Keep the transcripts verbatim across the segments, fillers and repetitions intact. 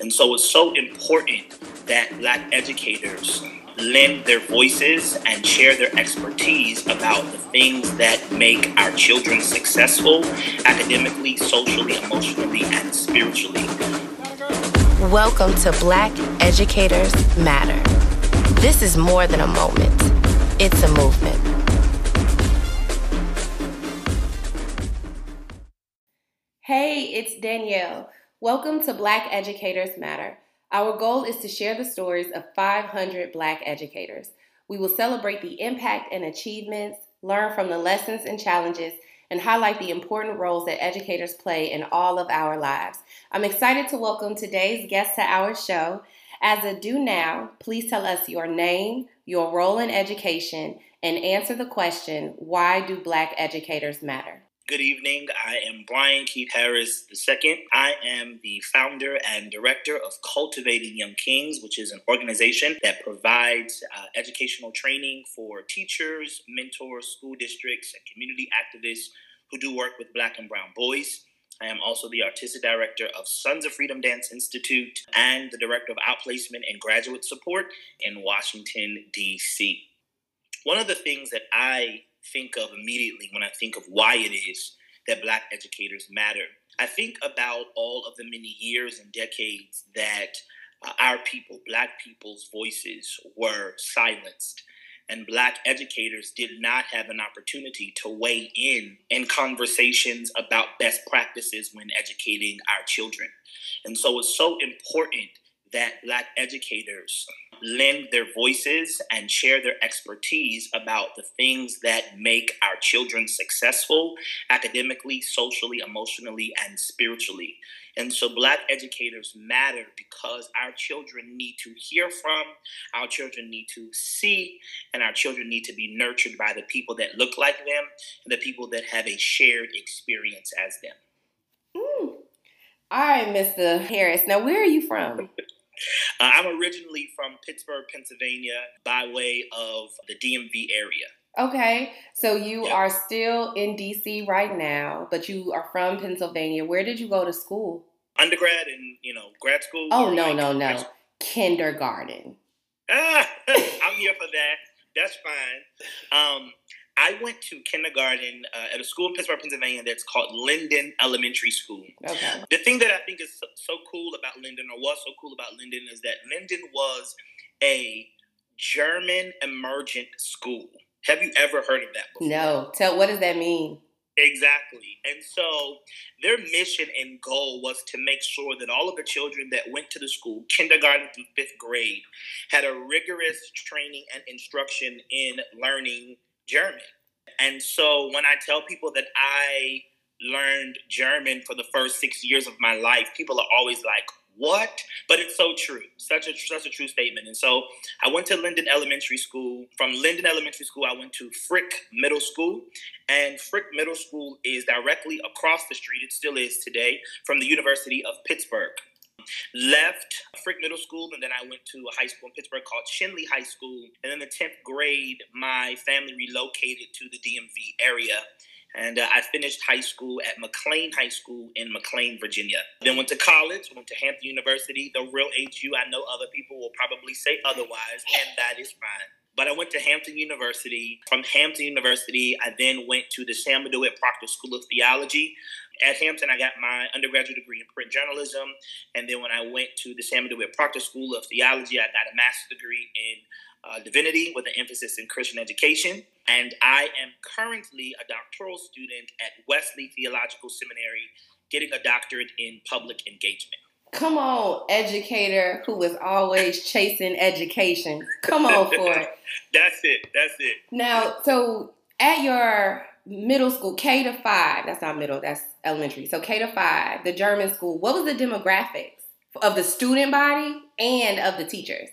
And so it's so important that Black educators lend their voices and share their expertise about the things that make our children successful academically, socially, emotionally, and spiritually. Welcome to Black Educators Matter. This is more than a moment. It's a movement. Hey, it's Danielle. Welcome to Black Educators Matter. Our goal is to share the stories of five hundred Black educators. We will celebrate the impact and achievements, learn from the lessons and challenges, and highlight the important roles that educators play in all of our lives. I'm excited to welcome today's guest to our show. As a do now, please tell us your name, your role in education, and answer the question, why do Black educators matter? Good evening. I am Brian Keith Harris the second. I am the founder and director of Cultivating Young Kings, which is an organization that provides uh, educational training for teachers, mentors, school districts, and community activists who do work with Black and Brown boys. I am also the artistic director of Sons of Freedom Dance Institute and the director of outplacement and graduate support in Washington, D C One of the things that I think of immediately when I think of why it is that Black educators matter. I think about all of the many years and decades that uh, our people, Black people's voices were silenced, and Black educators did not have an opportunity to weigh in in conversations about best practices when educating our children. And so it's so important that Black educators lend their voices and share their expertise about the things that make our children successful academically, socially, emotionally, and spiritually. And so Black educators matter because our children need to hear from, our children need to see, and our children need to be nurtured by the people that look like them and the people that have a shared experience as them. Mm. All right, Mister Harris. Now, where are you from? Uh, I'm originally from Pittsburgh, Pennsylvania, by way of the D M V area. Okay, so you yep. are still in D C right now, but you are from Pennsylvania. Where did you go to school? Undergrad and, you know, grad school. Oh, no, like no, no. School. Kindergarten. Ah, I'm here for that. That's fine. Um, I went to kindergarten uh, at a school in Pittsburgh, Pennsylvania that's called Linden Elementary School. Okay. The thing that I think is so, so cool about Linden, or was so cool about Linden, is that Linden was a German emergent school. Have you ever heard of that before? No. Tell, what does that mean? Exactly. And so their mission and goal was to make sure that all of the children that went to the school, kindergarten through fifth grade, had a rigorous training and instruction in learning German. And so when I tell people that I learned German for the first six years of my life, people are always like, what? But it's so true. Such a such a true statement. And so I went to Linden Elementary School. From Linden Elementary School, I went to Frick Middle School. And Frick Middle School is directly across the street, it still is today, from the University of Pittsburgh. Left Frick Middle School, and then I went to a high school in Pittsburgh called Shinley High School. And in the tenth grade, my family relocated to the D M V area, and uh, I finished high school at McLean High School in McLean, Virginia. Then went to college, went to Hampton University, the real H U. I know other people will probably say otherwise, and that is fine. But I went to Hampton University. From Hampton University, I then went to the Samuel DeWitt Proctor School of Theology. At Hampton, I got my undergraduate degree in print journalism. And then when I went to the Samuel DeWitt Proctor School of Theology, I got a master's degree in uh, divinity with an emphasis in Christian education. And I am currently a doctoral student at Wesley Theological Seminary, getting a doctorate in public engagement. Come on, educator who is always chasing education. Come on for it. That's it. That's it. Now, so at your middle school, K to five, that's not middle, that's elementary. So K to five, the German school, what was the demographics of the student body and of the teachers?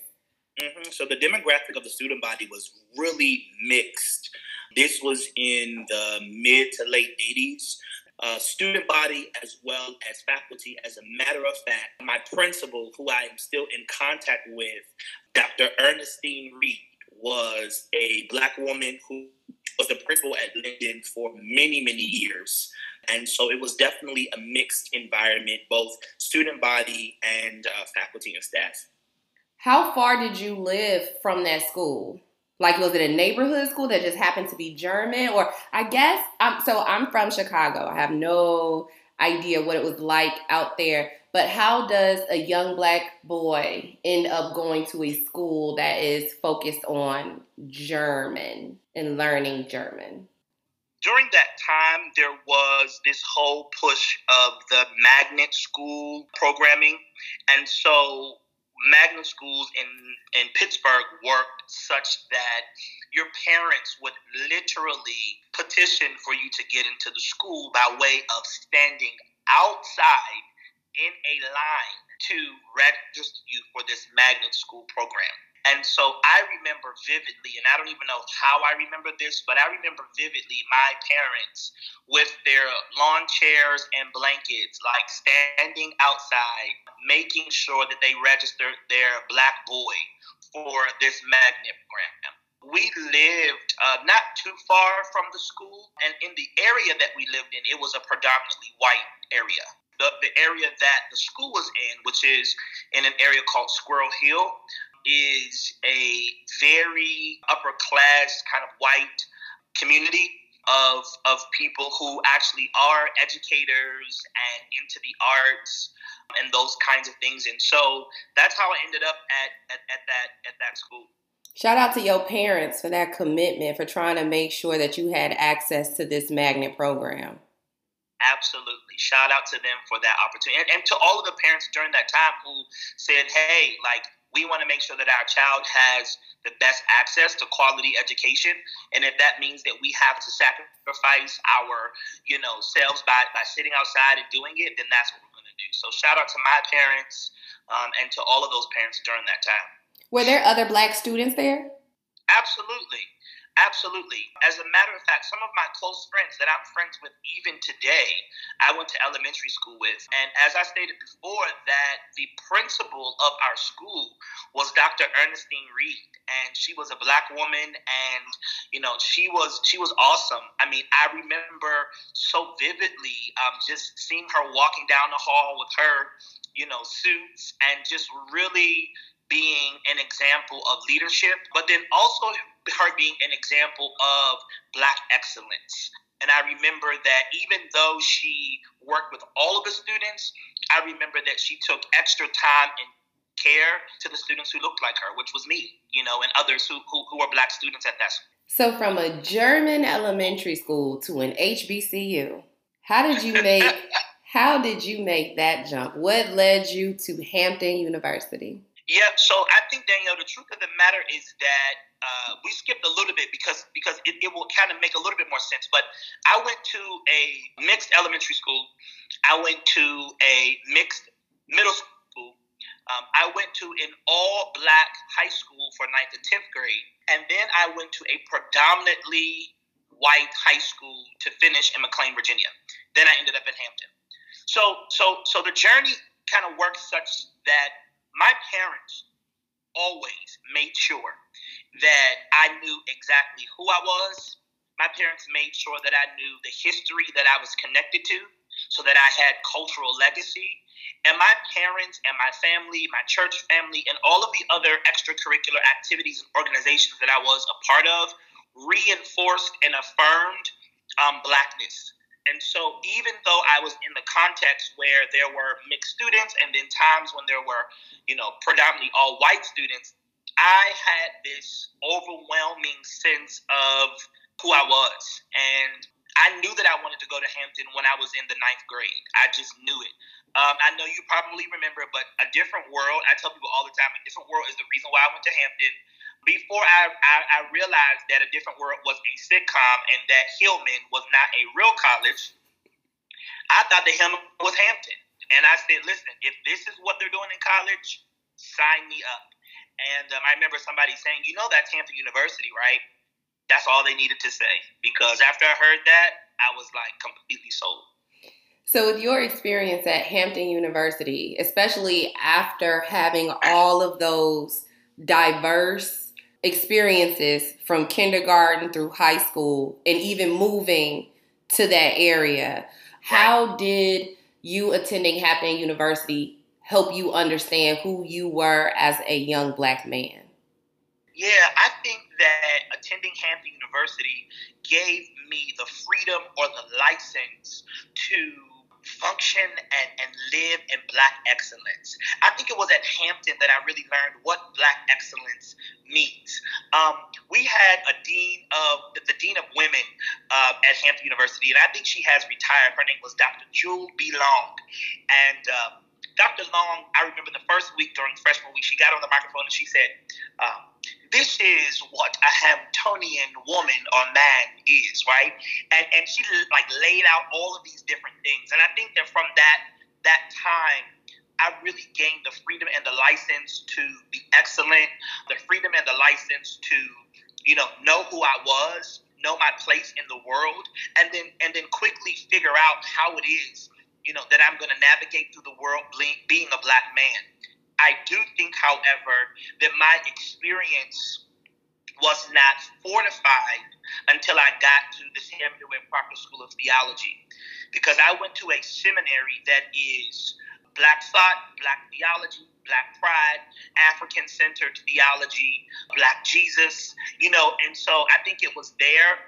Mm-hmm. So the demographic of the student body was really mixed. This was in the mid to late eighties. Uh, student body as well as faculty. As a matter of fact, my principal, who I am still in contact with, Doctor Ernestine Reed, was a Black woman who was the principal at Linden for many, many years. And so it was definitely a mixed environment, both student body and uh, faculty and staff. How far did you live from that school? Like, was it a neighborhood school that just happened to be German? Or I guess, um, so I'm from Chicago. I have no idea what it was like out there. But how does a young Black boy end up going to a school that is focused on German and learning German? During that time, there was this whole push of the magnet school programming. And so magnet schools in, in Pittsburgh worked such that your parents would literally petition for you to get into the school by way of standing outside in a line to register you for this magnet school program. And so I remember vividly, and I don't even know how I remember this, but I remember vividly my parents with their lawn chairs and blankets, like standing outside, making sure that they registered their Black boy for this magnet program. We lived uh, not too far from the school, and in the area that we lived in, it was a predominantly white area. The, the area that the school was in, which is in an area called Squirrel Hill, is a very upper-class kind of white community of of people who actually are educators and into the arts and those kinds of things. And so that's how I ended up at, at, at that at that school. Shout out to your parents for that commitment, for trying to make sure that you had access to this magnet program. Absolutely. Shout out to them for that opportunity. And, and to all of the parents during that time who said, hey, like, we want to make sure that our child has the best access to quality education. And if that means that we have to sacrifice our, you know, selves by, by sitting outside and doing it, then that's what we're going to do. So shout out to my parents um, and to all of those parents during that time. Were there other Black students there? Absolutely. Absolutely. As a matter of fact, some of my close friends that I'm friends with even today, I went to elementary school with. And as I stated before, that the principal of our school was Doctor Ernestine Reed. And she was a Black woman. And, you know, she was she was awesome. I mean, I remember so vividly um, just seeing her walking down the hall with her, you know, suits and just really being an example of leadership, but then also her being an example of Black excellence. And I remember that even though she worked with all of the students, I remember that she took extra time and care to the students who looked like her, which was me, you know, and others who, who, who were Black students at that school. So from a German elementary school to an H B C U, how did you make how did you make that jump? What led you to Hampton University? Yeah, so I think, Danielle, the truth of the matter is that uh, we skipped a little bit because because it, it will kind of make a little bit more sense. But I went to a mixed elementary school. I went to a mixed middle school. Um, I went to an all-Black high school for ninth and tenth grade. And then I went to a predominantly white high school to finish in McLean, Virginia. Then I ended up in Hampton. So, so, so the journey kind of works such that my parents always made sure that I knew exactly who I was. My parents made sure that I knew the history that I was connected to so that I had cultural legacy. And my parents and my family, my church family, and all of the other extracurricular activities and organizations that I was a part of reinforced and affirmed um, Blackness. And so even though I was in the context where there were mixed students and then times when there were, you know, predominantly all white students, I had this overwhelming sense of who I was. And I knew that I wanted to go to Hampton when I was in the ninth grade. I just knew it. Um, I know you probably remember, but A Different World, I tell people all the time, A Different World is the reason why I went to Hampton. Before I, I, I realized that A Different World was a sitcom and that Hillman was not a real college, I thought that Hillman was Hampton. And I said, listen, if this is what they're doing in college, sign me up. And um, I remember somebody saying, you know, that's Hampton University, right? That's all they needed to say, because after I heard that, I was like completely sold. So with your experience at Hampton University, especially after having all of those diverse experiences from kindergarten through high school and even moving to that area, How did you attending Hampton University help you understand who you were as a young Black man? Yeah, I think that attending Hampton University gave me the freedom or the license to function and, and live in Black excellence. I think it was at Hampton that I really learned what Black excellence means. Um, we had a dean of, the, the dean of women uh, at Hampton University, and I think she has retired. Her name was Doctor Jewel B. Long. And uh, Doctor Long, I remember the first week during freshman week, she got on the microphone and she said, um, this is what a Hamptonian woman or man is, right? And and she like laid out all of these different things. And I think that from that that time, I really gained the freedom and the license to be excellent, the freedom and the license to, you know, know who I was, know my place in the world, and then and then quickly figure out how it is, you know, that I'm going to navigate through the world being a Black man. I do think, however, that my experience was not fortified until I got to the Samuel DeWitt Proctor School of Theology, because I went to a seminary that is Black thought, Black theology, Black pride, African-centered theology, Black Jesus, you know, and so I think it was there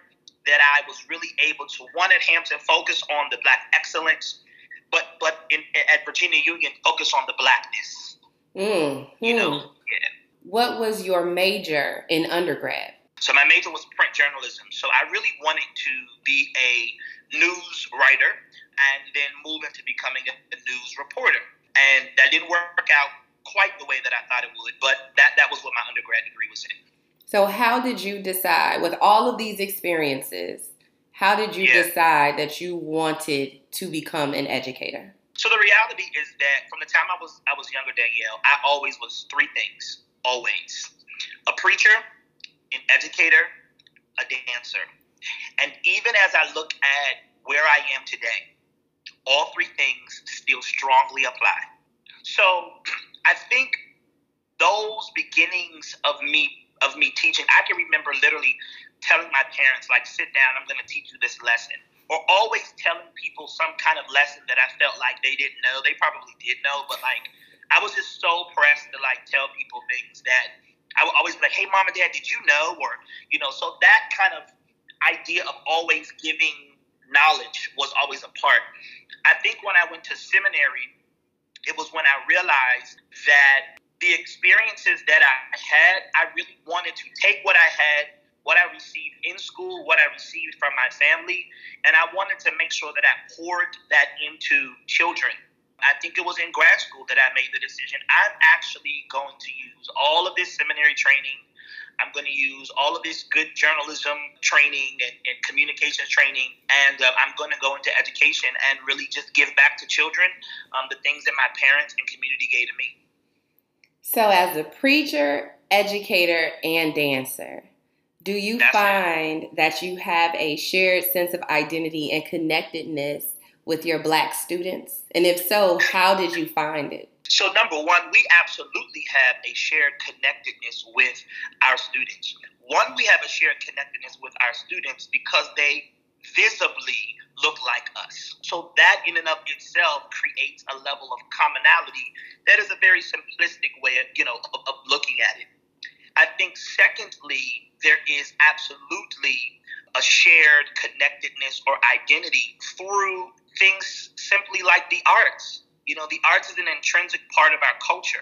that I was really able to, one at Hampton, focus on the Black excellence, but, but in, at Virginia Union, focus on the Blackness. Mm, you know, yeah. What was your major in undergrad? So my major was print journalism. So I really wanted to be a news writer and then move into becoming a news reporter. And that didn't work out quite the way that I thought it would, but that, that was what my undergrad degree was in. So how did you decide, with all of these experiences, how did you yeah. decide that you wanted to become an educator? So the reality is that from the time I was I was younger, Danielle, I always was three things, always. A preacher, an educator, a dancer. And even as I look at where I am today, all three things still strongly apply. So I think those beginnings of me of me teaching, I can remember literally telling my parents, like, sit down, I'm going to teach you this lesson. Or always telling people some kind of lesson that I felt like they didn't know. They probably did know, but like I was just so pressed to like tell people things that I would always be like, hey, mom and dad, did you know? Or, you know, so that kind of idea of always giving knowledge was always a part. I think when I went to seminary, it was when I realized that the experiences that I had, I really wanted to take what I had, what I received in school, what I received from my family, and I wanted to make sure that I poured that into children. I think it was in grad school that I made the decision. I'm actually going to use all of this seminary training. I'm going to use all of this good journalism training and, and communications training, and uh, I'm going to go into education and really just give back to children um, the things that my parents and community gave to me. So as a preacher, educator, and dancer, do you That's find right. that you have a shared sense of identity and connectedness with your Black students? And if so, how did you find it? So number one, we absolutely have a shared connectedness with our students. One, we have a shared connectedness with our students because they visibly look like us. So that in and of itself creates a level of commonality that is a very simplistic way of, you know, of, of looking at it. I think secondly, there is absolutely a shared connectedness or identity through things simply like the arts. You know, the arts is an intrinsic part of our culture.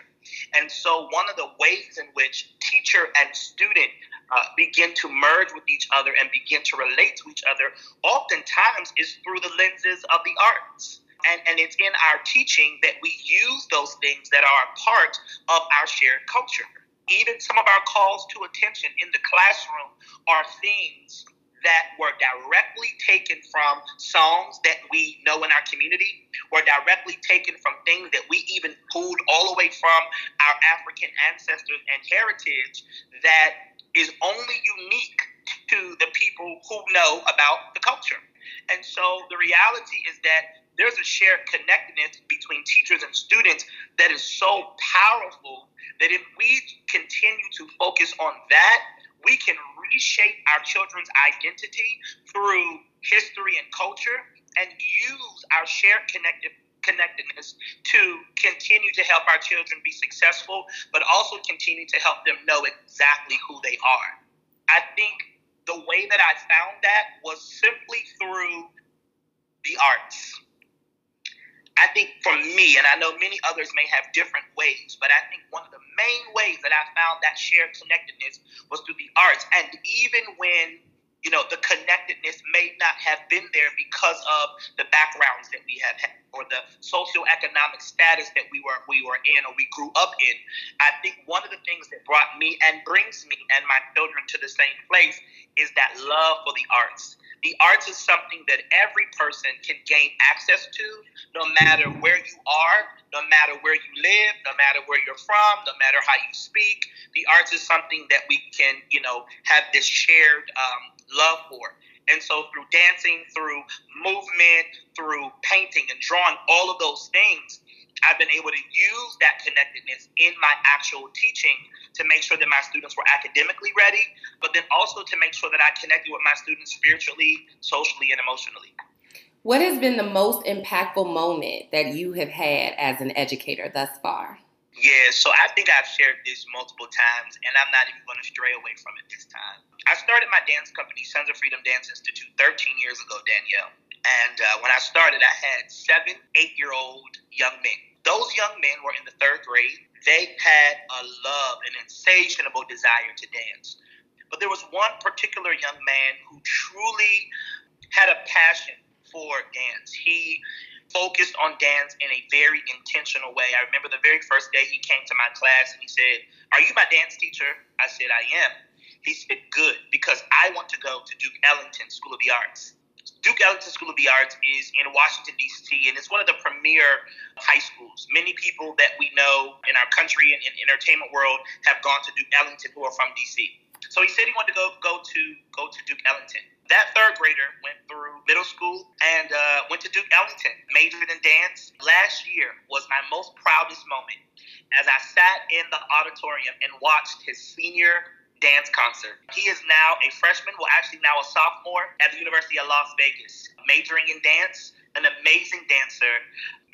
And so one of the ways in which teacher and student uh, begin to merge with each other and begin to relate to each other oftentimes is through the lenses of the arts. And, and it's in our teaching that we use those things that are a part of our shared culture. Even some of our calls to attention in the classroom are things that were directly taken from songs that we know in our community, were directly taken from things that we even pulled all the way from our African ancestors and heritage that is only unique to the people who know about the culture. And so the reality is that there's a shared connectedness between teachers and students that is so powerful that if we continue to focus on that, we can reshape our children's identity through history and culture and use our shared connected connectedness to continue to help our children be successful, but also continue to help them know exactly who they are. I think the way that I found that was simply through the arts. I think for me, and I know many others may have different ways, but I think one of the main ways that I found that shared connectedness was through the arts. And even when, you know, the connectedness may not have been there because of the backgrounds that we have had or the socioeconomic status that we were we were in or we grew up in, I think one of the things that brought me and brings me and my children to the same place is that love for the arts. The arts is something that every person can gain access to, no matter where you are, no matter where you live, no matter where you're from, no matter how you speak. The arts is something that we can, you know, have this shared um, love for. And so through dancing, through movement, through painting and drawing, all of those things, I've been able to use that connectedness in my actual teaching to make sure that my students were academically ready, but then also to make sure that I connected with my students spiritually, socially, and emotionally. What has been the most impactful moment that you have had as an educator thus far? Yeah, so I think I've shared this multiple times, and I'm not even going to stray away from it this time. I started my dance company, Sons of Freedom Dance Institute, thirteen years ago, Danielle. And uh, when I started, I had seven, eight-year-old young men. Those young men were in the third grade. They had a love, an insatiable desire to dance. But there was one particular young man who truly had a passion for dance. He focused on dance in a very intentional way. I remember the very first day he came to my class and he said, "Are you my dance teacher?" I said, "I am." He said, "Good, because I want to go to Duke Ellington School of the Arts." Duke Ellington School of the Arts is in Washington, D C, and it's one of the premier high schools. Many people that we know in our country and in the entertainment world have gone to Duke Ellington who are from D C. So he said he wanted to go go to go to Duke Ellington. That third grader went through middle school and uh, went to Duke Ellington, majored in dance. Last year was my most proudest moment as I sat in the auditorium and watched his senior dance concert. He is now a freshman, well actually now a sophomore at the University of Las Vegas, majoring in dance, an amazing dancer.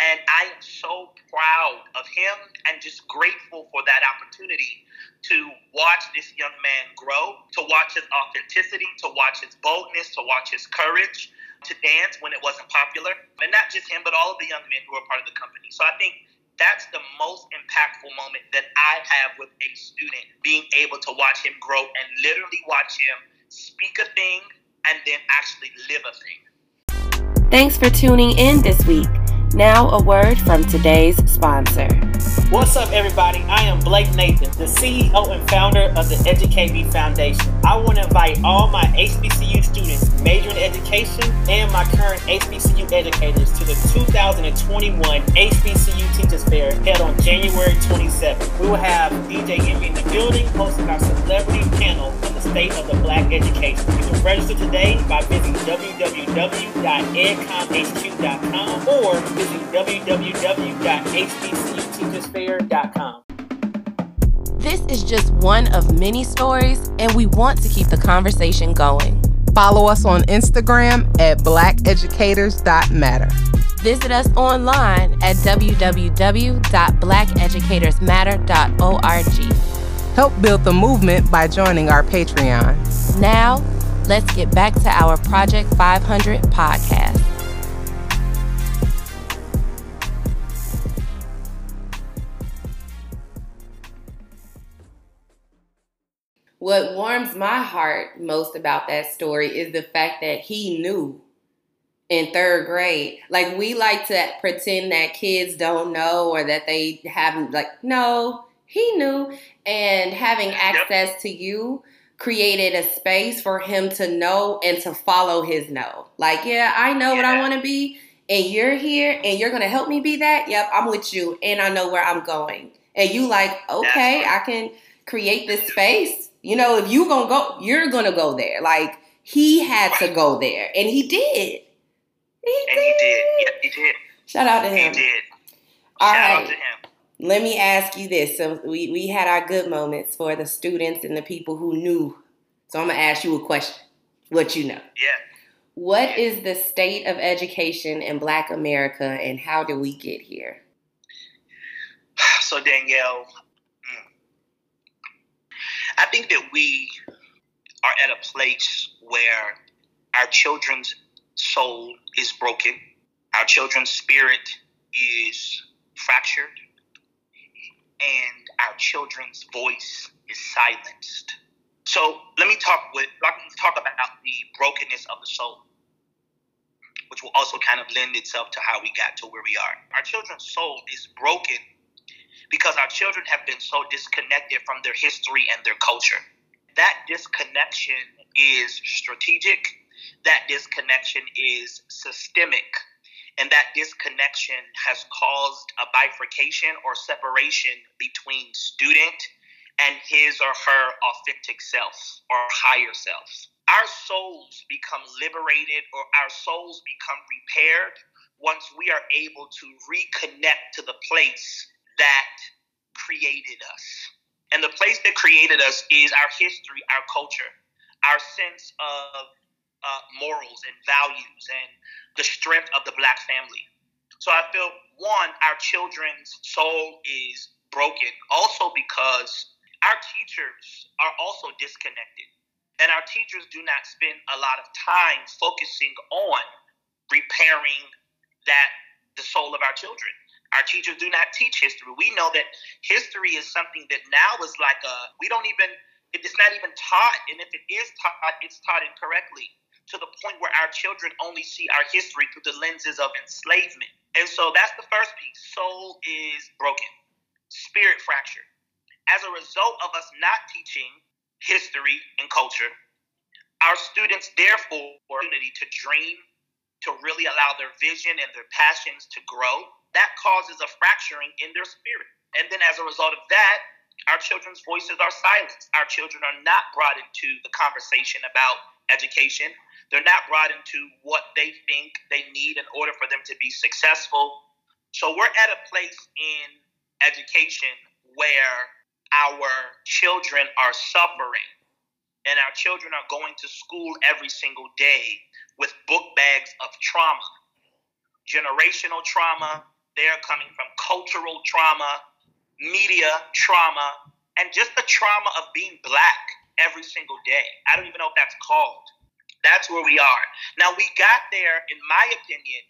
And I am so proud of him and just grateful for that opportunity to watch this young man grow, to watch his authenticity, to watch his boldness, to watch his courage, to dance when it wasn't popular. And not just him, but all of the young men who are part of the company. So I think that's the most impactful moment that I have with a student, being able to watch him grow and literally watch him speak a thing and then actually live a thing. Thanks for tuning in this week. Now a word from today's sponsor. What's up, everybody? I am Blake Nathan, the C E O and founder of the Educate Me Foundation. I want to invite all my H B C U students majoring in education and my current H B C U educators to the two thousand twenty-one H B C U Teachers Fair held on January twenty-seventh. We will have D J Envy in the building hosting our celebrity panel on the state of the black education. You can register today by visiting w w w dot edcomhq dot com or visit w w w dot h b c u teachers fair dot com. This is just one of many stories, and we want to keep the conversation going. Follow us on Instagram at black educators dot matter. Visit us online at w w w dot black educators matter dot org. Help build the movement by joining our Patreon. Now, let's get back to our Project five hundred podcast. What warms my heart most about that story is the fact that he knew in third grade. Like, we like to pretend that kids don't know or that they haven't, like, no, he knew. And having access to you created a space for him to know and to follow his no. Like, yeah, I know yeah. what I want to be, and you're here, and you're going to help me be that. Yep, I'm with you, and I know where I'm going. And you like, okay, I can create this space. You know, if you gonna go, you're gonna go there. Like, he had to go there, and he did. He and did. he did. Yeah, he did. Shout out to him. He did. All Shout right. out to him. Let me ask you this: so we we had our good moments for the students and the people who knew. So I'm gonna ask you a question: what you know? Yeah. What is the state of education in Black America, and how did we get here? So, Danielle, I think that we are at a place where our children's soul is broken. Our children's spirit is fractured. And our children's voice is silenced. So let me talk with let me talk about the brokenness of the soul, which will also kind of lend itself to how we got to where we are. Our children's soul is broken because our children have been so disconnected from their history and their culture. That disconnection is strategic. That disconnection is systemic. And that disconnection has caused a bifurcation or separation between student and his or her authentic self or higher self. Our souls become liberated, or our souls become repaired once we are able to reconnect to the place that created us. And the place that created us is our history, our culture, our sense of uh, morals and values, and the strength of the Black family. So I feel, one, our children's soul is broken, also because our teachers are also disconnected, and our teachers do not spend a lot of time focusing on repairing that the soul of our children. Our teachers do not teach history. We know that history is something that now is like a, we don't even, it's not even taught. And if it is taught, it's taught incorrectly, to the point where our children only see our history through the lenses of enslavement. And so that's the first piece. Soul is broken, spirit fractured. As a result of us not teaching history and culture, our students, therefore, have the opportunity to dream, to really allow their vision and their passions to grow. That causes a fracturing in their spirit. And then as a result of that, our children's voices are silenced. Our children are not brought into the conversation about education. They're not brought into what they think they need in order for them to be successful. So we're at a place in education where our children are suffering, and our children are going to school every single day with book bags of trauma, generational trauma. They're coming from cultural trauma, media trauma, and just the trauma of being Black every single day. I don't even know if that's called. That's where we are. Now, we got there, in my opinion,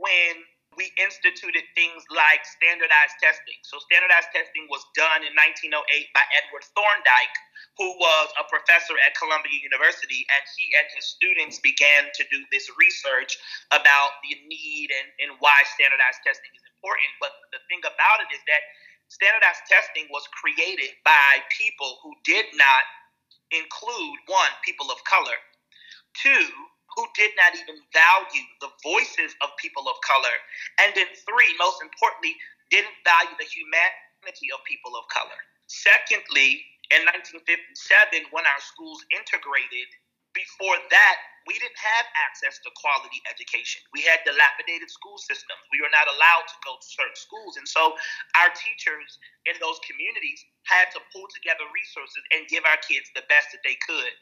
when we instituted things like standardized testing. So standardized testing was done in nineteen oh eight by Edward Thorndike, who was a professor at Columbia University, and he and his students began to do this research about the need and, and why standardized testing is important. But the thing about it is that standardized testing was created by people who did not include, one, people of color, two, who did not even value the voices of people of color, and then three, most importantly, didn't value the humanity of people of color. Secondly, in nineteen fifty-seven, when our schools integrated, before that, we didn't have access to quality education. We had dilapidated school systems. We were not allowed to go to certain schools. And so our teachers in those communities had to pull together resources and give our kids the best that they could.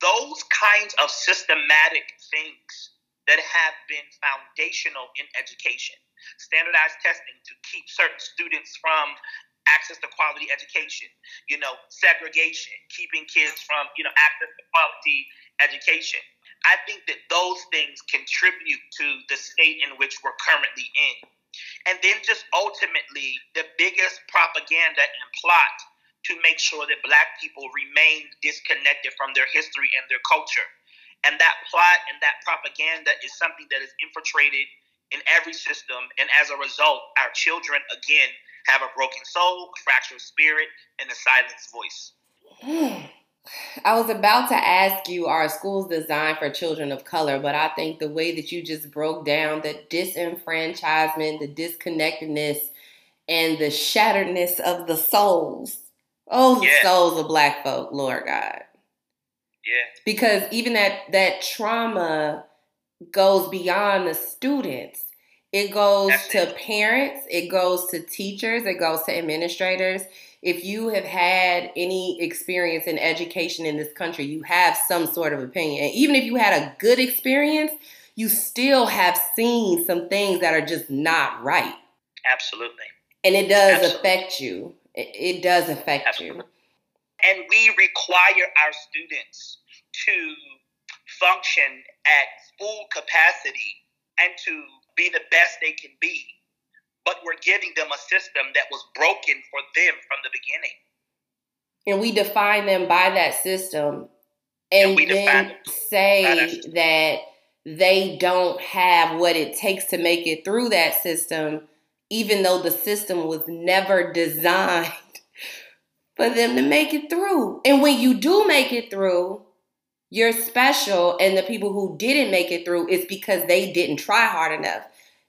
Those kinds of systematic things that have been foundational in education, standardized testing to keep certain students from access to quality education, you know, segregation, keeping kids from, you know, access to quality education. I think that those things contribute to the state in which we're currently in. And then just ultimately, the biggest propaganda and plot to make sure that Black people remain disconnected from their history and their culture. And that plot and that propaganda is something that is infiltrated in every system. And as a result, our children, again, have a broken soul, a fractured spirit, and a silenced voice. Hmm. I was about to ask you, are schools designed for children of color? But I think the way that you just broke down the disenfranchisement, the disconnectedness, and the shatteredness of the souls. Oh, yeah. The souls of Black folk, Lord God. Yeah. Because even that, that trauma goes beyond the students. It goes That's to it. parents. It goes to teachers. It goes to administrators. If you have had any experience in education in this country, you have some sort of opinion. And even if you had a good experience, you still have seen some things that are just not right. Absolutely. And it does Absolutely. affect you. It does affect Absolutely. you. And we require our students to function at full capacity and to be the best they can be. But we're giving them a system that was broken for them from the beginning. And we define them by that system and, and we then say that they don't have what it takes to make it through that system, even though the system was never designed for them to make it through. And when you do make it through, you're special. And the people who didn't make it through is because they didn't try hard enough.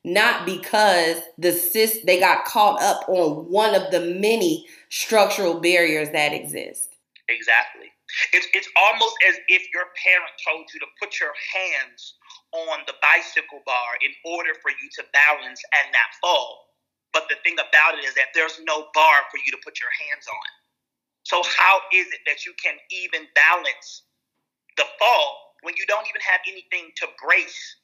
Not because the system, they got caught up on one of the many structural barriers that exist. Exactly. It's, it's almost as if your parent told you to put your hands on the bicycle bar in order for you to balance and not fall. But the thing about it is that there's no bar for you to put your hands on. So how is it that you can even balance the fall when you don't even have anything to brace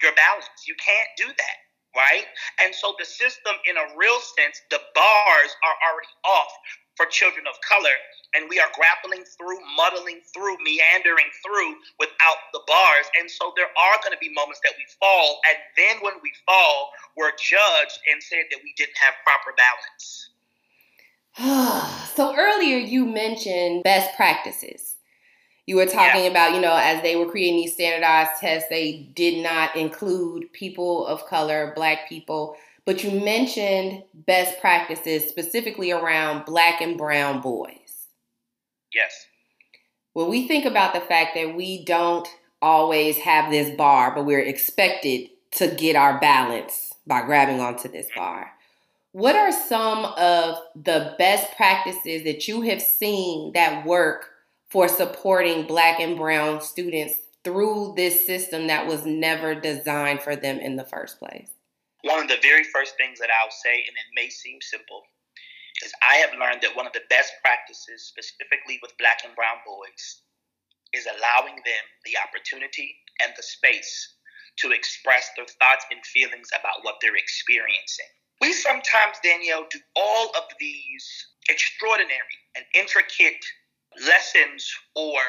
your balance? You can't do that, right? And so the system, in a real sense, the bars are already off for children of color, and we are grappling through, muddling through, meandering through without the bars. And so there are going to be moments that we fall, and then when we fall, we're judged and said that we didn't have proper balance. So earlier you mentioned best practices. You were talking yeah. about, you know, as they were creating these standardized tests, they did not include people of color, Black people. But you mentioned best practices specifically around Black and brown boys. Yes. When we think about the fact that we don't always have this bar, but we're expected to get our balance by grabbing onto this bar. What are some of the best practices that you have seen that work for supporting Black and brown students through this system that was never designed for them in the first place? One of the very first things that I'll say, and it may seem simple, is I have learned that one of the best practices, specifically with Black and brown boys, is allowing them the opportunity and the space to express their thoughts and feelings about what they're experiencing. We sometimes, Danielle, do all of these extraordinary and intricate lessons or,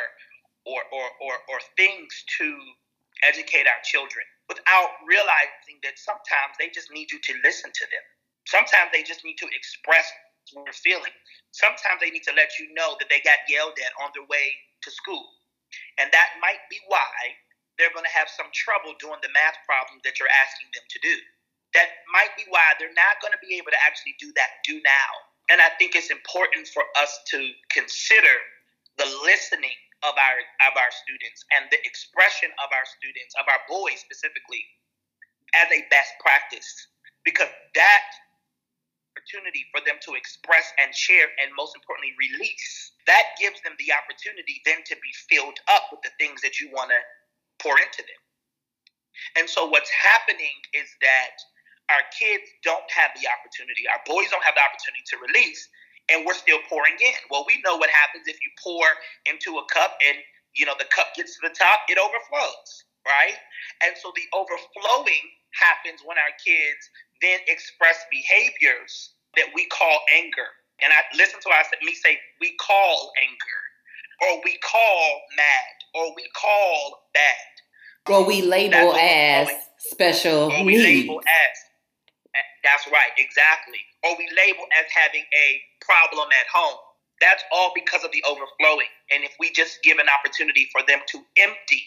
or or or or things to educate our children without realizing that sometimes they just need you to listen to them. Sometimes they just need to express their feeling. Sometimes they need to let you know that they got yelled at on their way to school. And that might be why they're going to have some trouble doing the math problem that you're asking them to do. That might be why they're not going to be able to actually do that do now. And I think it's important for us to consider the listening of our of our students and the expression of our students, of our boys specifically, as a best practice, because that opportunity for them to express and share and, most importantly, release, that gives them the opportunity then to be filled up with the things that you want to pour into them. And so what's happening is that our kids don't have the opportunity. Our boys don't have the opportunity to release, and we're still pouring in. Well, we know what happens if you pour into a cup and, you know, the cup gets to the top, it overflows, right? And so the overflowing happens when our kids then express behaviors that we call anger. And I listen to us, me say, we call anger, or we call mad, or we call bad. Or we label as special needs. Or we label as. That's right, exactly. Or we label as having a problem at home. That's all because of the overflowing. And if we just give an opportunity for them to empty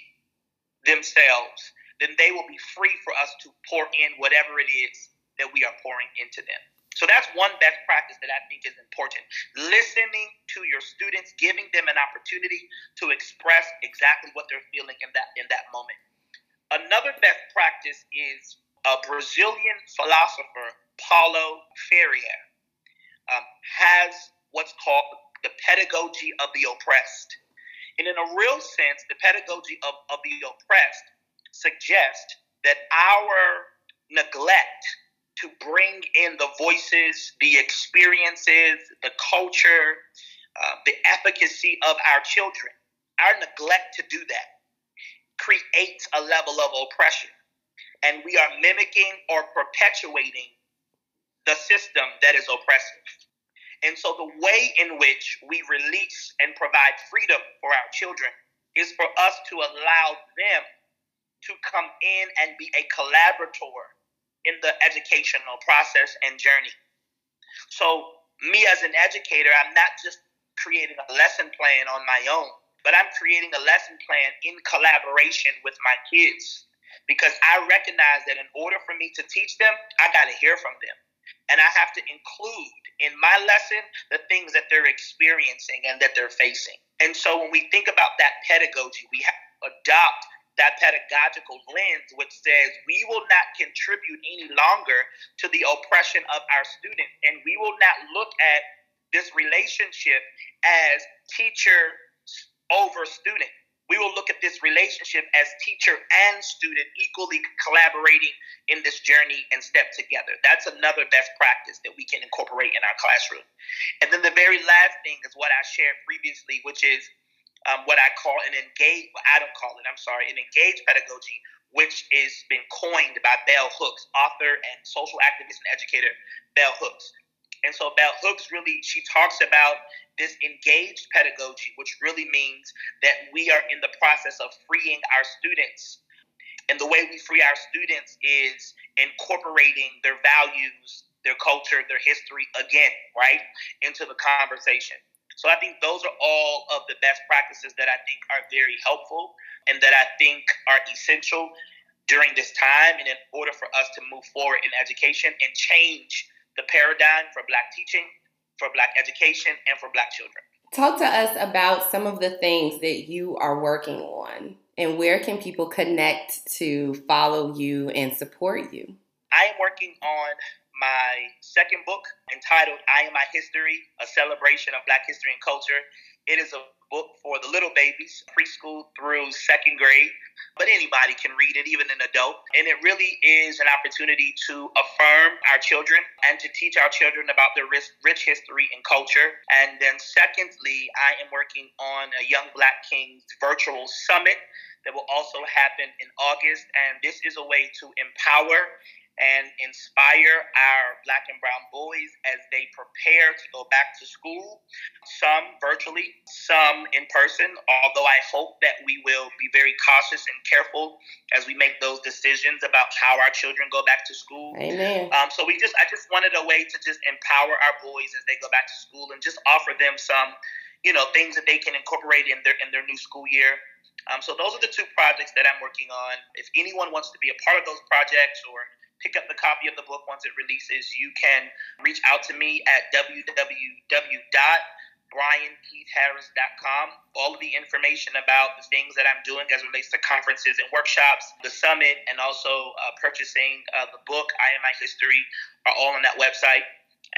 themselves, then they will be free for us to pour in whatever it is that we are pouring into them. So that's one best practice that I think is important. Listening to your students, giving them an opportunity to express exactly what they're feeling in that in that moment. Another best practice is a Brazilian philosopher, Paulo Freire, um, has what's called the pedagogy of the oppressed. And in a real sense, the pedagogy of, of the oppressed suggests that our neglect to bring in the voices, the experiences, the culture, uh, the efficacy of our children. Our neglect to do that creates a level of oppression, and we are mimicking or perpetuating the system that is oppressive. And so the way in which we release and provide freedom for our children is for us to allow them to come in and be a collaborator in the educational process and journey. So me as an educator, I'm not just creating a lesson plan on my own, but I'm creating a lesson plan in collaboration with my kids, because I recognize that in order for me to teach them, I got to hear from them. And I have to include in my lesson the things that they're experiencing and that they're facing. And so when we think about that pedagogy, we have to adopt that pedagogical lens, which says we will not contribute any longer to the oppression of our students. And we will not look at this relationship as teacher over student. We will look at this relationship as teacher and student equally collaborating in this journey and step together. That's another best practice that we can incorporate in our classroom. And then the very last thing is what I shared previously, which is um, what I call an engage, I don't call it, I'm sorry, an engaged pedagogy, which has been coined by Bell Hooks, author and social activist and educator, Bell Hooks. And so Bell Hooks really, she talks about this engaged pedagogy, which really means that we are in the process of freeing our students. And the way we free our students is incorporating their values, their culture, their history again, right, into the conversation. So I think those are all of the best practices that I think are very helpful and that I think are essential during this time and in order for us to move forward in education and change the paradigm for Black teaching, for Black education, and for Black children. Talk to us about some of the things that you are working on, and where can people connect to follow you and support you? I am working on my second book entitled I Am My History, A Celebration of Black History and Culture. It is a book for the little babies, preschool through second grade, but anybody can read it, even an adult. And it really is an opportunity to affirm our children and to teach our children about their rich history and culture. And then secondly, I am working on a Young Black Kings virtual summit that will also happen in August. And this is a way to empower and inspire our Black and brown boys as they prepare to go back to school, some virtually, some in person, although I hope that we will be very cautious and careful as we make those decisions about how our children go back to school. Amen. Um, so we just, I just wanted a way to just empower our boys as they go back to school and just offer them some, you know, things that they can incorporate in their in their new school year. Um, so those are the two projects that I'm working on. If anyone wants to be a part of those projects or pick up the copy of the book once it releases, you can reach out to me at w w w dot brian keith harris dot com. All of the information about the things that I'm doing as it relates to conferences and workshops, the summit, and also uh, purchasing uh, the book, I Am My History, are all on that website.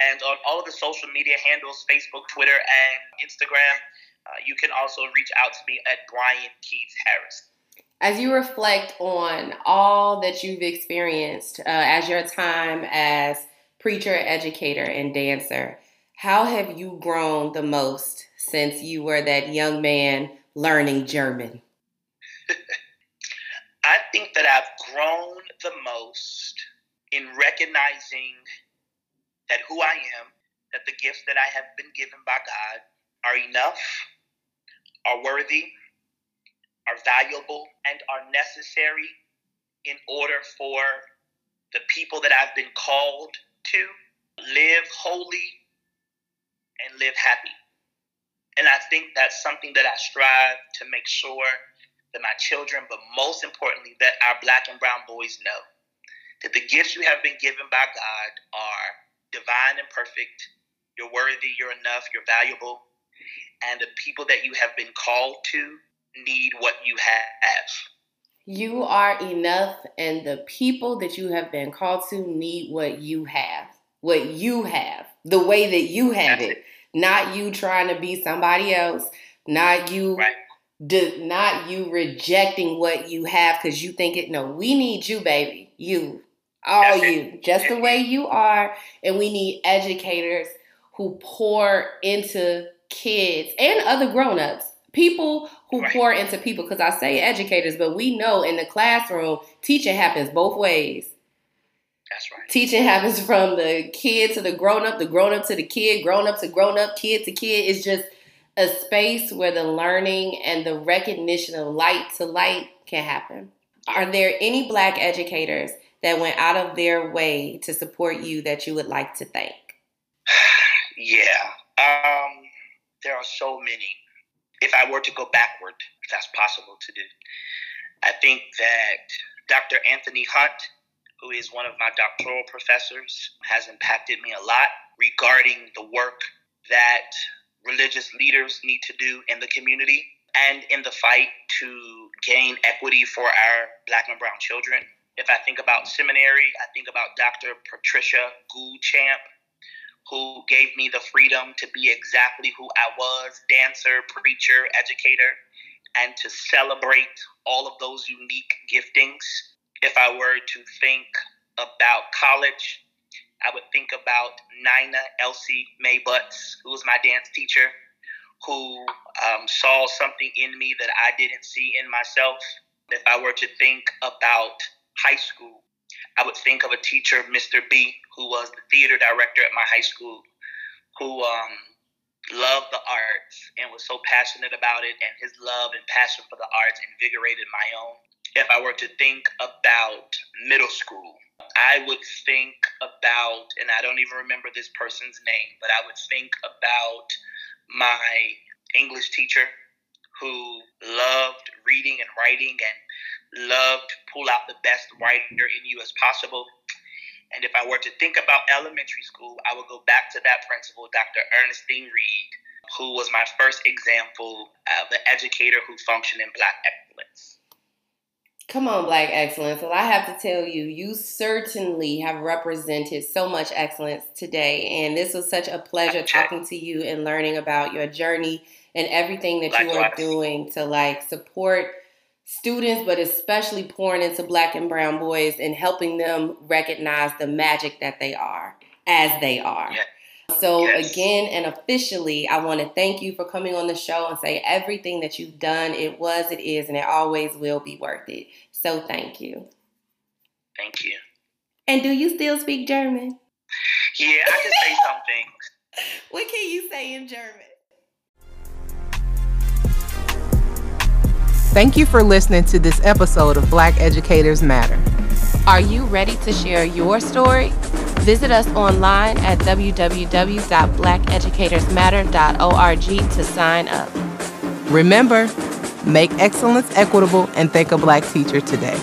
And on all of the social media handles, Facebook, Twitter, and Instagram, uh, you can also reach out to me at Brian Keith Harris. As you reflect on all that you've experienced uh, as your time as preacher, educator, and dancer, how have you grown the most since you were that young man learning German? I think that I've grown the most in recognizing that who I am, that the gifts that I have been given by God are enough, are worthy, are valuable, and are necessary in order for the people that I've been called to live holy and live happy. And I think that's something that I strive to make sure that my children, but most importantly, that our Black and brown boys know that the gifts you have been given by God are divine and perfect. You're worthy, you're enough, you're valuable. And the people that you have been called to need what you have. You are enough, and the people that you have been called to need what you have, what you have, the way that you have it. it, not you trying to be somebody else, not you, right. do, not you rejecting what you have because you think it. No, we need you, baby. You, All you, just the way you are. And we need educators who pour into kids and other grown-ups. People who right. pour into people, because I say educators, but we know in the classroom, teaching happens both ways. That's right. Teaching happens from the kid to the grown-up, the grown-up to the kid, grown-up to grown-up, kid to kid. It's just a space where the learning and the recognition of light to light can happen. Are there any Black educators that went out of their way to support you that you would like to thank? Yeah. Um, there are so many. If I were to go backward, if that's possible to do, I think that Doctor Anthony Hunt, who is one of my doctoral professors, has impacted me a lot regarding the work that religious leaders need to do in the community and in the fight to gain equity for our Black and brown children. If I think about seminary, I think about Doctor Patricia GuChamp, who gave me the freedom to be exactly who I was, dancer, preacher, educator, and to celebrate all of those unique giftings. If I were to think about college, I would think about Nina Elsie Maybutz, who was my dance teacher, who um, saw something in me that I didn't see in myself. If I were to think about high school, I would think of a teacher, Mister B, who was the theater director at my high school, who um, loved the arts and was so passionate about it, and his love and passion for the arts invigorated my own. If I were to think about middle school, I would think about, and I don't even remember this person's name, but I would think about my English teacher, who loved reading and writing and loved to pull out the best writer in you as possible. And if I were to think about elementary school, I would go back to that principal, Doctor Ernestine Reed, who was my first example of an educator who functioned in Black excellence. Come on, Black excellence. Well, I have to tell you, you certainly have represented so much excellence today. And this was such a pleasure talking to you and learning about your journey and everything that Likewise. You are doing to like support students, but especially pouring into Black and brown boys and helping them recognize the magic that they are as they are. Yeah. So yes. Again, and officially, I want to thank you for coming on the show and say everything that you've done. It was, it is, and it always will be worth it. So thank you. Thank you. And do you still speak German? Yeah, I can say something. What can you say in German? Thank you for listening to this episode of Black Educators Matter. Are you ready to share your story? Visit us online at w w w dot black educators matter dot org to sign up. Remember, make excellence equitable and thank a Black teacher today.